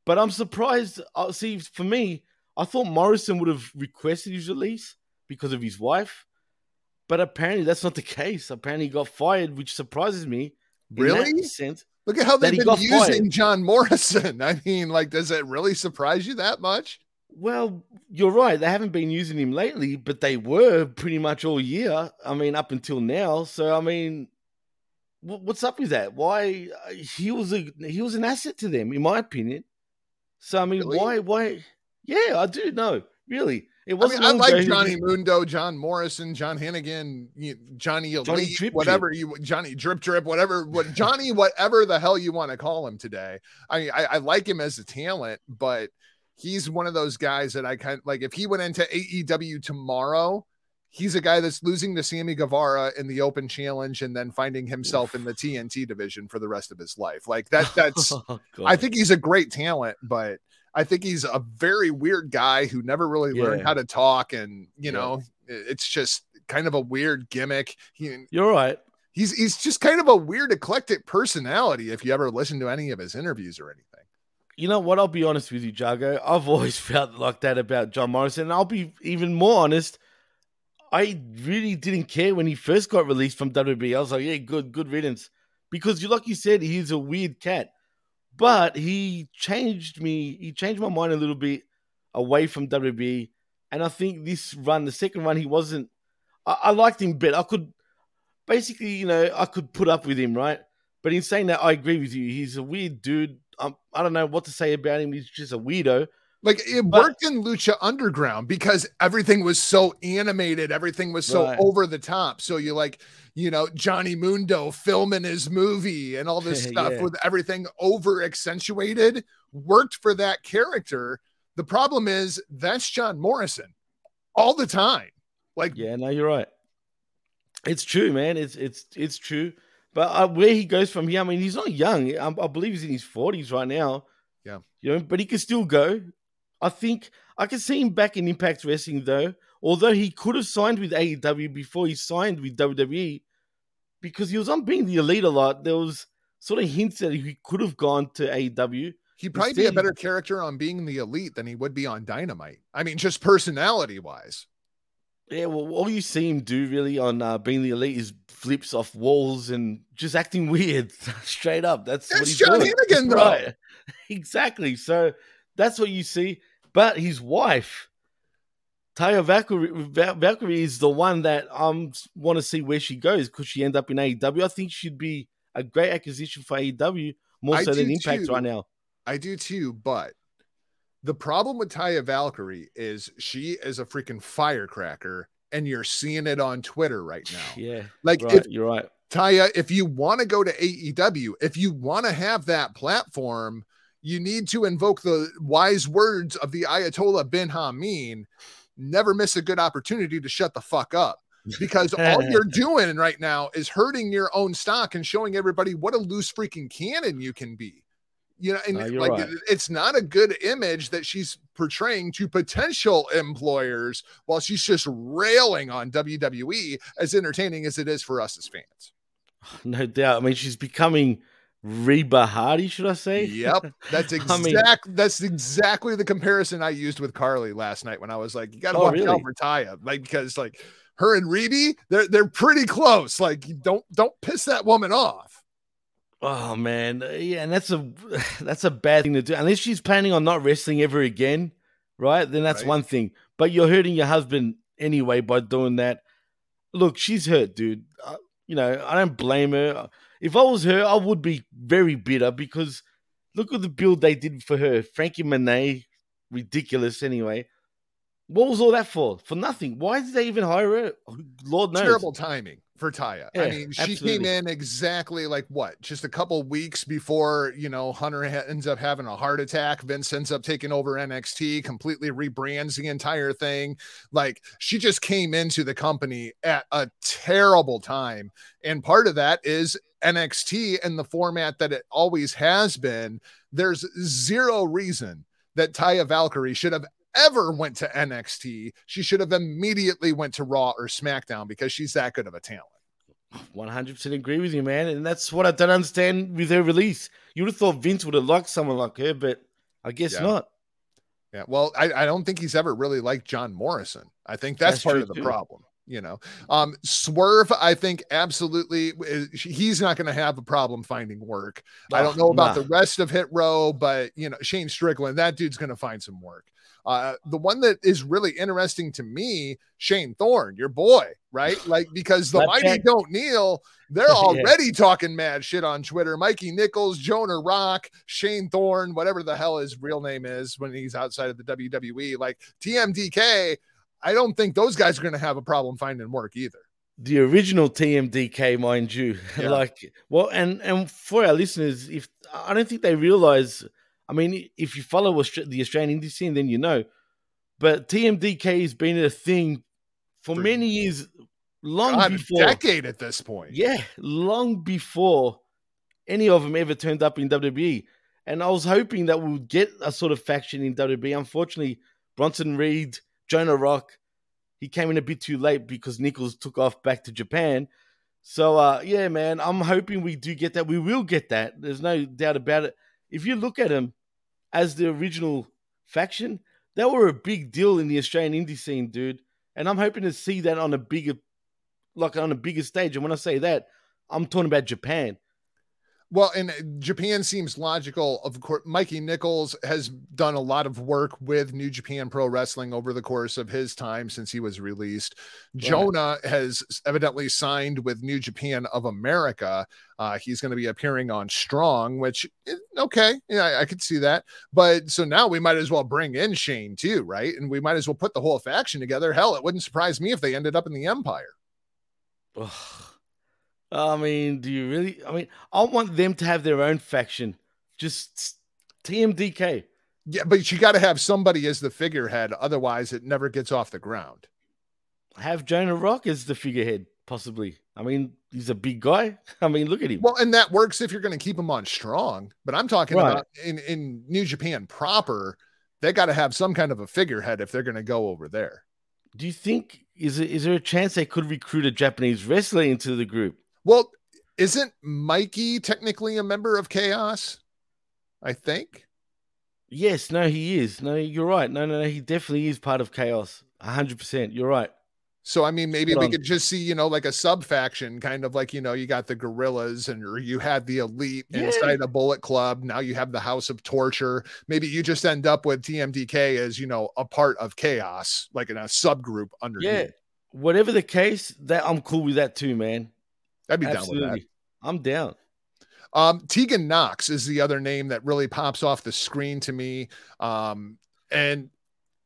But I'm surprised. Uh, see, for me, I thought Morrison would have requested his release because of his wife, but apparently that's not the case. Apparently he got fired, which surprises me. Really? In that sense, look at how they've been using fired. John Morrison. I mean, like, does that really surprise you that much? Well, you're right. They haven't been using him lately, but they were pretty much all year. I mean, up until now. So, I mean, what's up with that? Why he was a he was an asset to them, in my opinion. So, I mean, really? why why? Yeah, I do know. Really, it wasn't. I mean, I like Johnny Mundo, John Morrison, John Hennigan, Johnny Elite, Johnny Drip whatever Drip. you Johnny Drip Drip, whatever what Johnny whatever the hell you want to call him today. I mean, I, I like him as a talent, but he's one of those guys that I kind of like. If he went into A E W tomorrow, he's a guy that's losing to Sammy Guevara in the Open Challenge and then finding himself in the T N T division for the rest of his life. Like that, that's, oh, I think he's a great talent, but I think he's a very weird guy who never really yeah. learned how to talk. And, you yeah. know, it's just kind of a weird gimmick. He, You're right. He's, he's just kind of a weird, eclectic personality. If you ever listen to any of his interviews or anything. You know what? I'll be honest with you, Jago. I've always felt like that about John Morrison. And I'll be even more honest. I really didn't care when he first got released from W W E. I was like, yeah, good, good riddance. Because like you said, he's a weird cat. But he changed me. He changed my mind a little bit away from W W E. And I think this run, the second run, he wasn't... I, I liked him better. I could... Basically, you know, I could put up with him, right? But in saying that, I agree with you. He's a weird dude. Um, I don't know what to say about him. He's just a weirdo. Like it worked but, in Lucha Underground because everything was so animated. Everything was so right. over the top. So you like, you know, Johnny Mundo filming his movie and all this stuff yeah. with everything over accentuated worked for that character. The problem is that's John Morrison all the time. Like, yeah, no, you're right. It's true, man. It's, it's, it's true. But uh, where he goes from here, I mean, he's not young. I, I believe he's in his forties right now. Yeah. You know, but he can still go. I think I can see him back in Impact Wrestling, though, although he could have signed with A E W before he signed with W W E because he was on Being the Elite a lot. There was sort of hints that he could have gone to A E W. He'd probably Instead, be a better character on Being the Elite than he would be on Dynamite. I mean, just personality-wise. Yeah, well, all you see him do really on uh, Being the Elite is flips off walls and just acting weird straight up. That's, That's what he's John doing. Hennigan, right. though. Exactly. So that's what you see. But his wife, Taya Valkyrie, Valkyrie is the one that I um, want to see where she goes. Could she end up in A E W? I think she'd be a great acquisition for A E W, more so than Impact too. right now. I do too, but the problem with Taya Valkyrie is she is a freaking firecracker, and you're seeing it on Twitter right now. Yeah, like right, if, you're right. Taya, if you want to go to A E W, if you want to have that platform, you need to invoke the wise words of the Ayatollah bin Hameen. Never miss a good opportunity to shut the fuck up, because all you're doing right now is hurting your own stock and showing everybody what a loose freaking cannon you can be. You know, and no, like right. it's not a good image that she's portraying to potential employers while she's just railing on W W E, as entertaining as it is for us as fans. No doubt. I mean, she's becoming Reba Hardy, should I say? Yep, that's exactly I mean, that's exactly the comparison I used with Carly last night when I was like, "You got to oh, watch really? out for Taya," like because like her and Reba, they're they're pretty close. Like, don't don't piss that woman off. Oh man, yeah, and that's a that's a bad thing to do unless she's planning on not wrestling ever again, right? Then that's right. one thing. But you're hurting your husband anyway by doing that. Look, she's hurt, dude. Uh, you know, I don't blame her. If I was her, I would be very bitter because look at the build they did for her. Frankie Monet, ridiculous anyway. What was all that for? For nothing. Why did they even hire her? Lord knows. Terrible timing for Taya. Yeah, I mean, she absolutely. came in exactly like what? Just a couple weeks before, you know, Hunter ends up having a heart attack. Vince ends up taking over N X T, completely rebrands the entire thing. Like, she just came into the company at a terrible time. And part of that is N X T and the format that it always has been. There's zero reason that Taya Valkyrie should have ever went to N X T. She should have immediately went to Raw or SmackDown because she's that good of a talent. one hundred percent agree with you, man. And that's what I don't understand with her release. You would have thought Vince would have liked someone like her, but I guess yeah. not. Yeah. Well, I, I don't think he's ever really liked John Morrison. I think that's, that's part of the too. problem. You know, um, Swerve, I think absolutely he's not going to have a problem finding work. Oh, I don't know about nah. the rest of Hit Row, but you know, Shane Strickland, that dude's going to find some work. Uh, the one that is really interesting to me, Shane Thorne, your boy, right? Like, because the mighty don't kneel, they're already yeah. talking mad shit on Twitter. Mikey Nichols, Jonah Rock, Shane Thorne, whatever the hell his real name is when he's outside of the W W E, like T M D K. I don't think those guys are going to have a problem finding work either. The original T M D K, mind you. Yeah. Like, well, and, and for our listeners, if I don't think they realize, I mean, if you follow the Australian indie scene, then you know. But T M D K has been a thing for, for many years, long God, before. A decade at this point. Yeah, long before any of them ever turned up in W W E. And I was hoping that we would get a sort of faction in W W E. Unfortunately, Bronson Reed, Jonah Rock, he came in a bit too late because Nichols took off back to Japan. So, uh, yeah, man, I'm hoping we do get that. We will get that. There's no doubt about it. If you look at them as the original faction, they were a big deal in the Australian indie scene, dude. And I'm hoping to see that on a bigger, like on a bigger stage. And when I say that, I'm talking about Japan. Well, and Japan seems logical. Of course, Mikey Nichols has done a lot of work with New Japan Pro Wrestling over the course of his time since he was released. Yeah. Jonah has evidently signed with New Japan of America. Uh, he's going to be appearing on Strong, which, okay, yeah, I, I could see that. But so now we might as well bring in Shane too, right? And we might as well put the whole faction together. Hell, it wouldn't surprise me if they ended up in the Empire. Ugh. I mean, do you really? I mean, I want them to have their own faction. Just T M D K. Yeah, but you got to have somebody as the figurehead. Otherwise, it never gets off the ground. Have Jonah Rock as the figurehead, possibly. I mean, he's a big guy. I mean, look at him. Well, and that works if you're going to keep him on Strong. But I'm talking right. about in, in New Japan proper, they got to have some kind of a figurehead if they're going to go over there. Do you think, is, is there a chance they could recruit a Japanese wrestler into the group? Well, isn't Mikey technically a member of Chaos? I think. Yes, no, he is. No, you're right. No, no, no, he definitely is part of Chaos. one hundred percent. You're right. So, I mean, maybe Hold we on. could just see, you know, like a sub-faction, kind of like, you know, you got the Guerrillas and or you had the Elite yeah. inside the Bullet Club. Now you have the House of Torture. Maybe you just end up with T M D K as, you know, a part of Chaos, like in a subgroup underneath. Yeah, whatever the case, that I'm cool with that too, man. I'd be Absolutely. down with that. I'm down. Um, Tegan Knox is the other name that really pops off the screen to me. Um, and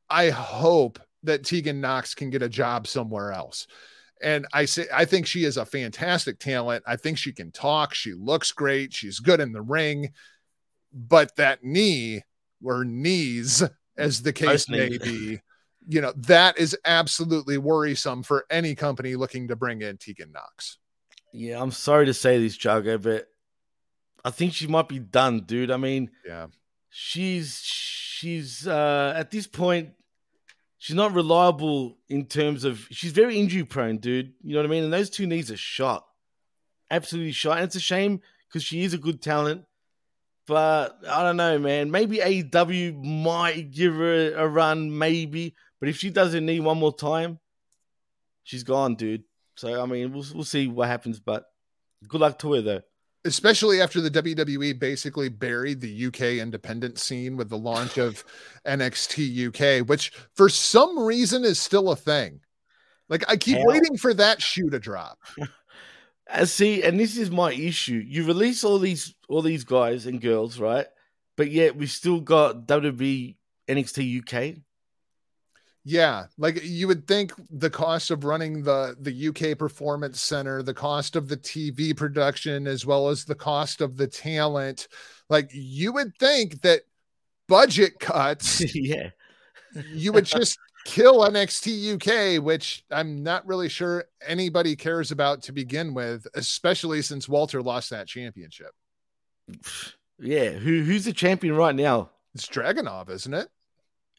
I hope that Tegan Knox can get a job somewhere else. And I say, I think she is a fantastic talent. I think she can talk. She looks great. She's good in the ring, but that knee or knees, as the case may be, you know, that is absolutely worrisome for any company looking to bring in Tegan Knox. Yeah, I'm sorry to say this, Jago, but I think she might be done, dude. I mean, yeah, she's she's uh, at this point, she's not reliable in terms of she's very injury prone, dude. You know what I mean? And those two knees are shot, absolutely shot. And it's a shame because she is a good talent, but I don't know, man. Maybe A E W might give her a run, maybe. But if she does her knee one more time, she's gone, dude. So, I mean, we'll we'll see what happens, but good luck to her, though. Especially after the W W E basically buried the U K independent scene with the launch of N X T U K, which for some reason is still a thing. Like, I keep Hell. waiting for that shoe to drop. I see, and this is my issue. You release all these all these guys and girls, right? But yet we still got W W E N X T U K. Yeah, like you would think the cost of running the, the U K Performance Center, the cost of the T V production, as well as the cost of the talent, like you would think that budget cuts, yeah, you would just kill N X T U K, which I'm not really sure anybody cares about to begin with, especially since Walter lost that championship. Yeah, who who's the champion right now? It's Dragunov, isn't it?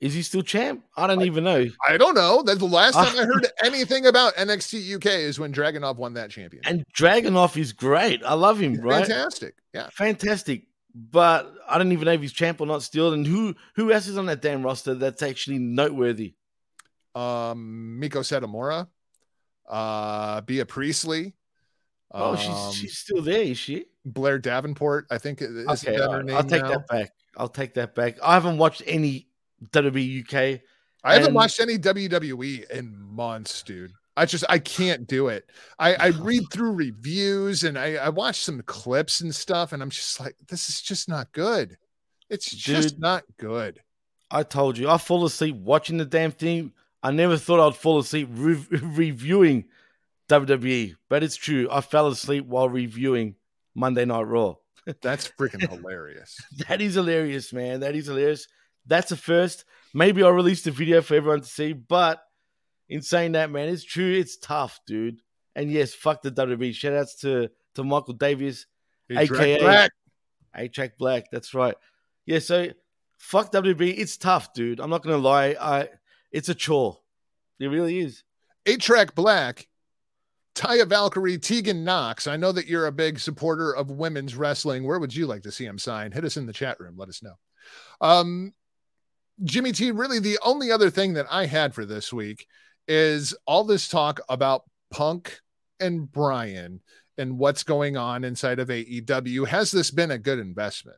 Is he still champ? I don't I, even know. I don't know. That's the last time I heard anything about N X T U K is when Dragunov won that championship. And Dragunov is great. I love him, he's right? Fantastic. Yeah. Fantastic. But I don't even know if he's champ or not still. And who who else is on that damn roster that's actually noteworthy? Um, Miko Satomura, uh, Bea Priestley. Oh, um, she's she's still there, is she? Blair Davenport, I think. Is okay, that her right. name I'll take now? that back. I'll take that back. I haven't watched any W W E U K. I haven't and... watched any W W E in months, dude. I just, I can't do it. I, I read through reviews and I, I watch some clips and stuff and I'm just like, this is just not good. It's just dude, not good. I told you, I fall asleep watching the damn thing. I never thought I'd fall asleep re- reviewing W W E, but it's true. I fell asleep while reviewing Monday Night Raw. That's freaking hilarious. That is hilarious, man. That is hilarious. That's a first. Maybe I'll release the video for everyone to see, but in saying that, man, it's true. It's tough, dude. And yes, fuck the W W E. Shout outs to, to Michael Davis, A K A Black. A-Track Black. That's right. Yeah, so fuck W W E. It's tough, dude. I'm not going to lie. I It's a chore. It really is. A-Track Black, Taya Valkyrie, Tegan Knox. I know that you're a big supporter of women's wrestling. Where would you like to see him sign? Hit us in the chat room. Let us know. Um, Jimmy T, really the only other thing that I had for this week is all this talk about Punk and Brian and what's going on inside of A E W. Has this been a good investment?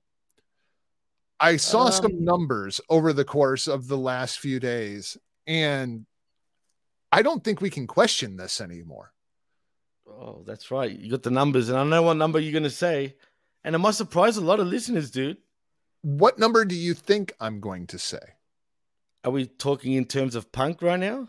I saw um, some numbers over the course of the last few days, and I don't think we can question this anymore. Oh, that's right. You got the numbers, and I know what number you're going to say, and it must surprise a lot of listeners, dude. What number do you think I'm going to say? Are we talking in terms of Punk right now?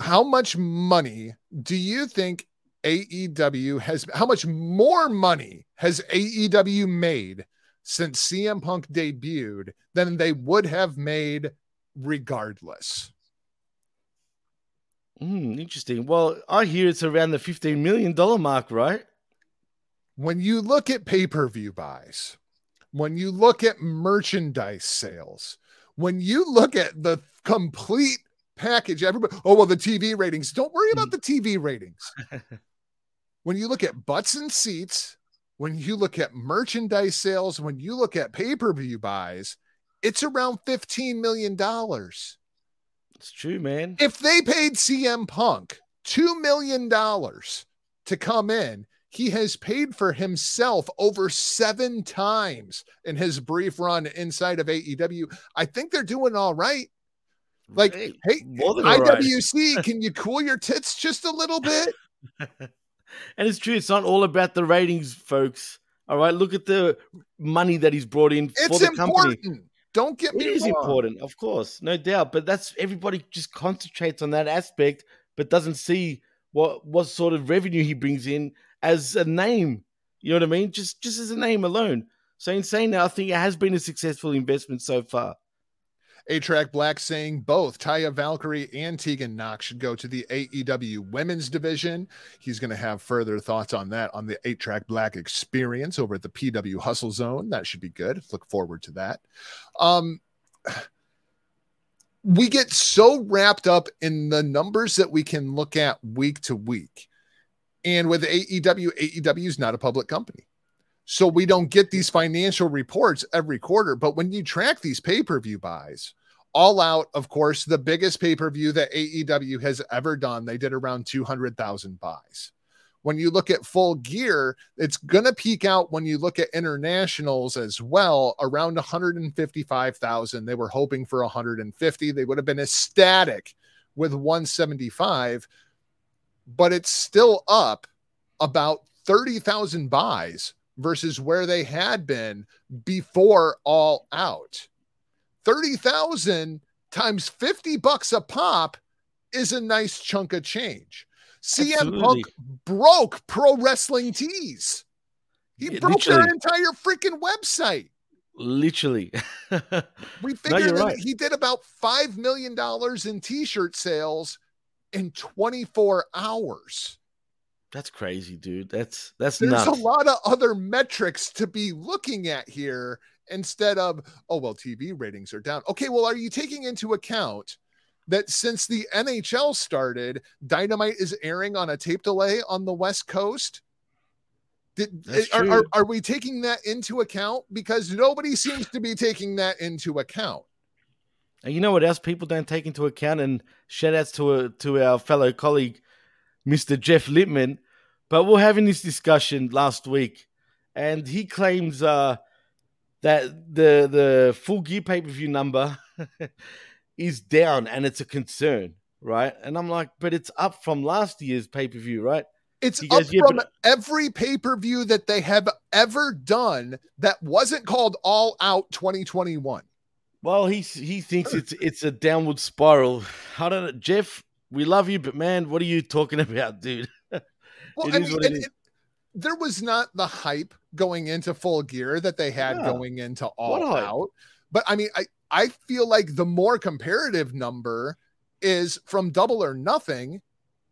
How much money do you think A E W has, how much more money has A E W made since C M Punk debuted than they would have made regardless? Mm, interesting. Well, I hear it's around the fifteen million dollars mark, right? When you look at pay-per-view buys, when you look at merchandise sales, when you look at the complete package, everybody, oh, well, the T V ratings. Don't worry about the T V ratings. When you look at butts and seats, when you look at merchandise sales, when you look at pay-per-view buys, it's around fifteen million dollars. It's true, man. If they paid C M Punk two million dollars to come in, he has paid for himself over seven times in his brief run inside of A E W. I think they're doing all right. Like, hey, hey I W C, right. Can you cool your tits just a little bit? And it's true. It's not all about the ratings, folks. All right. Look at the money that he's brought in. It's for the important. Company. Don't get me wrong. It is important. Of course. No doubt. But that's everybody just concentrates on that aspect, but doesn't see what, what sort of revenue he brings in as a name. You know what I mean? Just, just as a name alone. So in saying that, I think it has been a successful investment so far. A-Track Black saying both Taya Valkyrie and Tegan Knox should go to the A E W women's division. He's going to have further thoughts on that on the A-Track Black experience over at the P W Hustle Zone. That should be good. Look forward to that. Um, we get so wrapped up in the numbers that we can look at week to week. And with A E W, A E W is not a public company. So we don't get these financial reports every quarter. But when you track these pay-per-view buys, All Out, of course, the biggest pay-per-view that A E W has ever done. They did around two hundred thousand buys. When you look at Full Gear, it's going to peak out when you look at internationals as well, around one hundred fifty-five thousand. They were hoping for one hundred fifty. They would have been ecstatic with one seventy-five, but it's still up about thirty thousand buys versus where they had been before All Out. thirty thousand times fifty bucks a pop is a nice chunk of change. C M Punk broke Pro Wrestling Tees. He yeah, broke literally. Their entire freaking website. Literally. We figured no, that right. He did about five million dollars in t-shirt sales in twenty-four hours. That's crazy, dude. That's that's There's nuts. There's a lot of other metrics to be looking at here instead of, oh, well, T V ratings are down. Okay, well, are you taking into account that since the N H L started, Dynamite is airing on a tape delay on the West Coast? Did, are, are, are we taking that into account? Because nobody seems to be taking that into account. And you know what else people don't take into account? And shout outs to, a, to our fellow colleague, Mister Jeff Littman, but we're having this discussion last week, and he claims uh, that the the Full Gear pay-per-view number is down, and it's a concern, right? And I'm like, but it's up from last year's pay-per-view, right? It's goes, up yeah, from but- every pay-per-view that they have ever done that wasn't called All Out twenty twenty-one. Well, he he thinks it's it's a downward spiral. I don't know, Jeff. We love you, but man, what are you talking about, dude? Well, I mean, it it, it, there was not the hype going into Full Gear that they had yeah. going into All what Out. But I mean, I, I feel like the more comparative number is from Double or Nothing,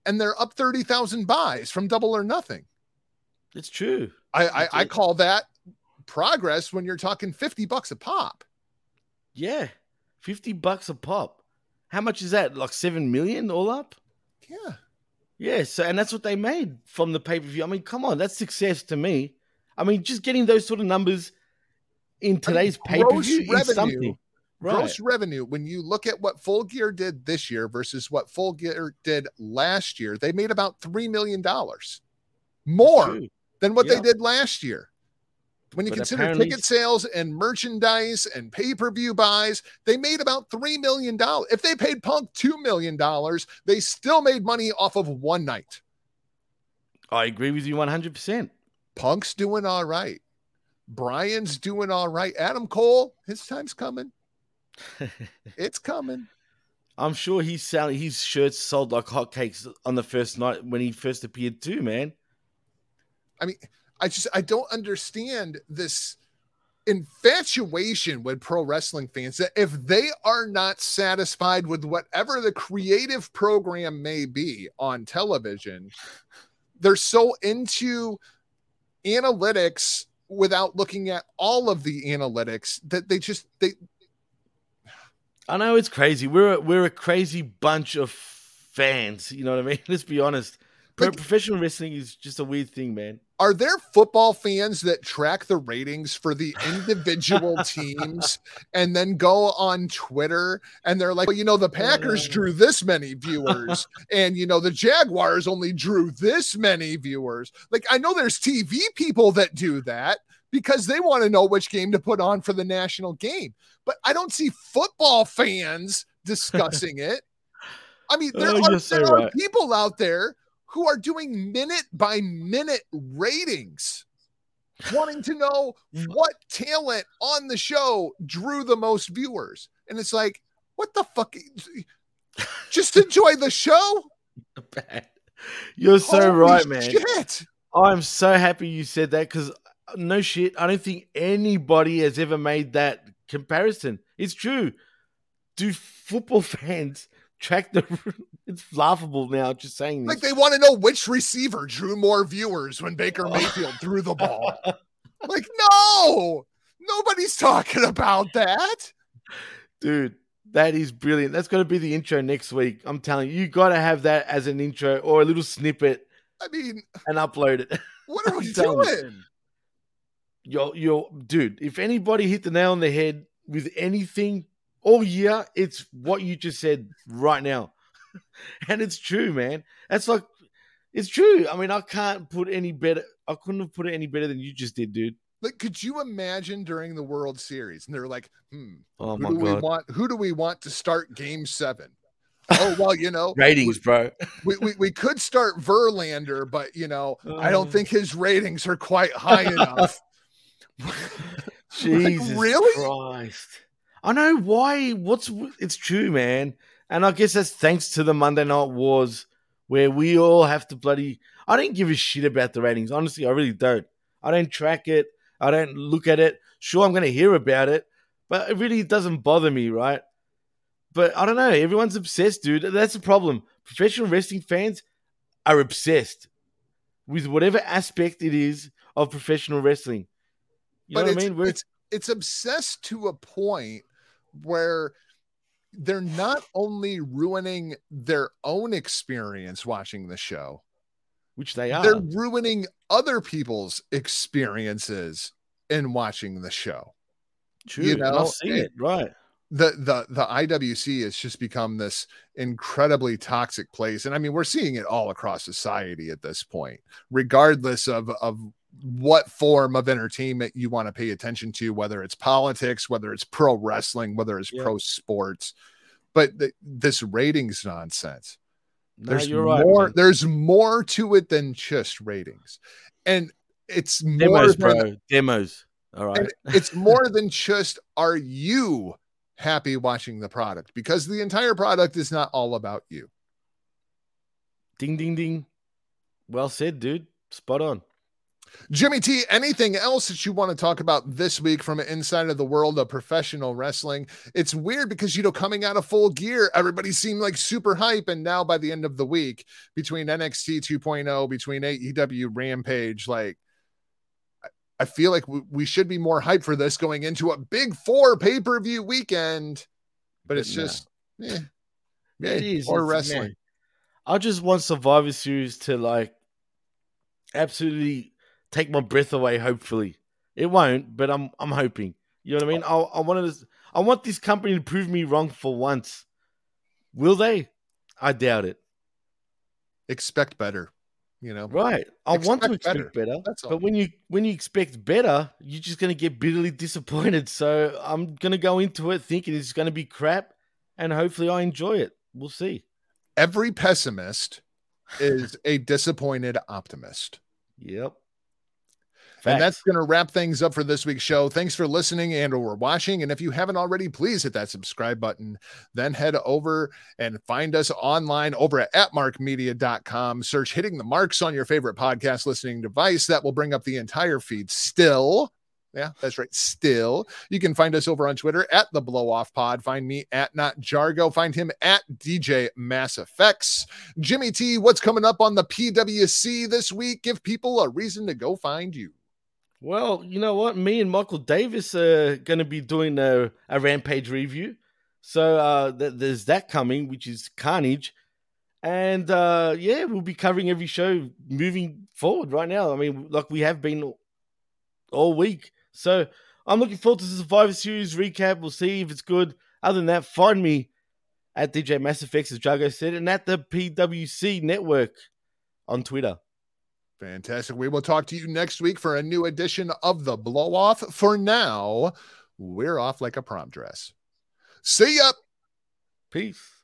and they're up thirty thousand buys from Double or Nothing. It's true. I, I, I call that progress when you're talking fifty bucks a pop. Yeah, fifty bucks a pop. How much is that? Like seven million all up? Yeah. Yeah. So, and that's what they made from the pay-per-view. I mean, come on, that's success to me. I mean, just getting those sort of numbers in today's I mean, pay-per-view gross is revenue, something. Right. Gross revenue. When you look at what Full Gear did this year versus what Full Gear did last year, they made about three million dollars more than what yeah. they did last year. When you but consider ticket sales and merchandise and pay-per-view buys, they made about three million dollars. If they paid Punk two million dollars, they still made money off of one night. I agree with you one hundred percent. Punk's doing all right. Brian's doing all right. Adam Cole, his time's coming. It's coming. I'm sure he's selling, his shirts sold like hotcakes on the first night when he first appeared too, man. I mean... I just, I don't understand this infatuation with pro wrestling fans that if they are not satisfied with whatever the creative program may be on television, they're so into analytics without looking at all of the analytics that they just, they. I know it's crazy. We're a, we're a crazy bunch of fans. You know what I mean? Let's be honest. Pro- like, professional wrestling is just a weird thing, man. Are there football fans that track the ratings for the individual teams and then go on Twitter and they're like, well, you know, the Packers drew this many viewers and, you know, the Jaguars only drew this many viewers. Like, I know there's T V people that do that because they want to know which game to put on for the national game. But I don't see football fans discussing it. I mean, there, oh, are, so there right. are people out there who are doing minute by minute ratings, wanting to know what talent on the show drew the most viewers. And it's like, what the fuck? Just enjoy the show. You're so Holy right, man. Shit. I'm so happy you said that because no shit, I don't think anybody has ever made that comparison. It's true. Do football fans track the... It's laughable now, just saying this. Like, they want to know which receiver drew more viewers when Baker Mayfield threw the ball. Like, no! Nobody's talking about that. Dude, that is brilliant. That's going to be the intro next week. I'm telling you, you got to have that as an intro or a little snippet. I mean... And upload it. What are we doing? Yo, yo, dude, if anybody hit the nail on the head with anything all year, it's what you just said right now. And it's true, man. That's like, it's true. I mean, I can't put any better. I couldn't have put it any better than you just did, dude. Like, could you imagine during the World Series? And they're like, hmm, oh, who my do God. we want? Who do we want to start Game Seven? Oh, well, you know, ratings, we, bro. we, we we could start Verlander, but you know, oh. I don't think his ratings are quite high enough. Jesus, like, really? Christ. I know why. What's it's true, man. And I guess that's thanks to the Monday Night Wars where we all have to bloody... I don't give a shit about the ratings. Honestly, I really don't. I don't track it. I don't look at it. Sure, I'm going to hear about it, but it really doesn't bother me, right? But I don't know. Everyone's obsessed, dude. That's the problem. Professional wrestling fans are obsessed with whatever aspect it is of professional wrestling. You but know what I mean? We're... It's, it's obsessed to a point where... They're not only ruining their own experience watching the show, which they are, they're ruining other people's experiences in watching the show. True. You know, I've seen it, right? The, the, the I W C has just become this incredibly toxic place. And I mean, we're seeing it all across society at this point, regardless of, of, what form of entertainment you want to pay attention to, whether it's politics, whether it's pro wrestling, whether it's yeah. pro sports, but th- this ratings nonsense, no, there's you're more, right, there's more to it than just ratings. And it's demos, more than, bro. demos. All right. It's more than just, are you happy watching the product? Because the entire product is not all about you. Ding, ding, ding. Well said, dude. Spot on. Jimmy T, anything else that you want to talk about this week from inside of the world of professional wrestling? It's weird because, you know, coming out of Full Gear, everybody seemed like super hype. And now by the end of the week, between N X T two point oh, between A E W Rampage, like, I feel like we, we should be more hype for this going into a big four pay-per-view weekend. But it's no. just, eh, eh, it is, or wrestling. Man. I just want Survivor Series to, like, absolutely... take my breath away. Hopefully it won't, but I'm I'm hoping. You know what I mean? I I wanted to, I want this company to prove me wrong for once. Will they? I doubt it. Expect better. You know, right? I expect want to expect better, better but when you when you expect better, you're just going to get bitterly disappointed. So I'm going to go into it thinking it's going to be crap, and hopefully I enjoy it. We'll see. Every pessimist is a disappointed optimist. Yep. Facts. And that's going to wrap things up for this week's show. Thanks for listening and or watching. And if you haven't already, please hit that subscribe button. Then head over and find us online over at at mark media dot com. Search Hitting the Marks on your favorite podcast listening device. That will bring up the entire feed still. Yeah, that's right. Still, you can find us over on Twitter at the Blow Off Pod. Find me at Not Jargo. Find him at D J Mass Effects. Jimmy T, what's coming up on the P W C this week? Give people a reason to go find you. Well, you know what? Me and Michael Davis are going to be doing a, a Rampage review. So uh, th- there's that coming, which is Carnage. And uh, yeah, we'll be covering every show moving forward right now. I mean, like we have been all week. So I'm looking forward to the Survivor Series recap. We'll see if it's good. Other than that, find me at D J Mass Effects, as Jargo said, and at the P W C Network on Twitter. Fantastic. We will talk to you next week for a new edition of The Blow Off. For now, we're off like a prom dress. See ya. Peace.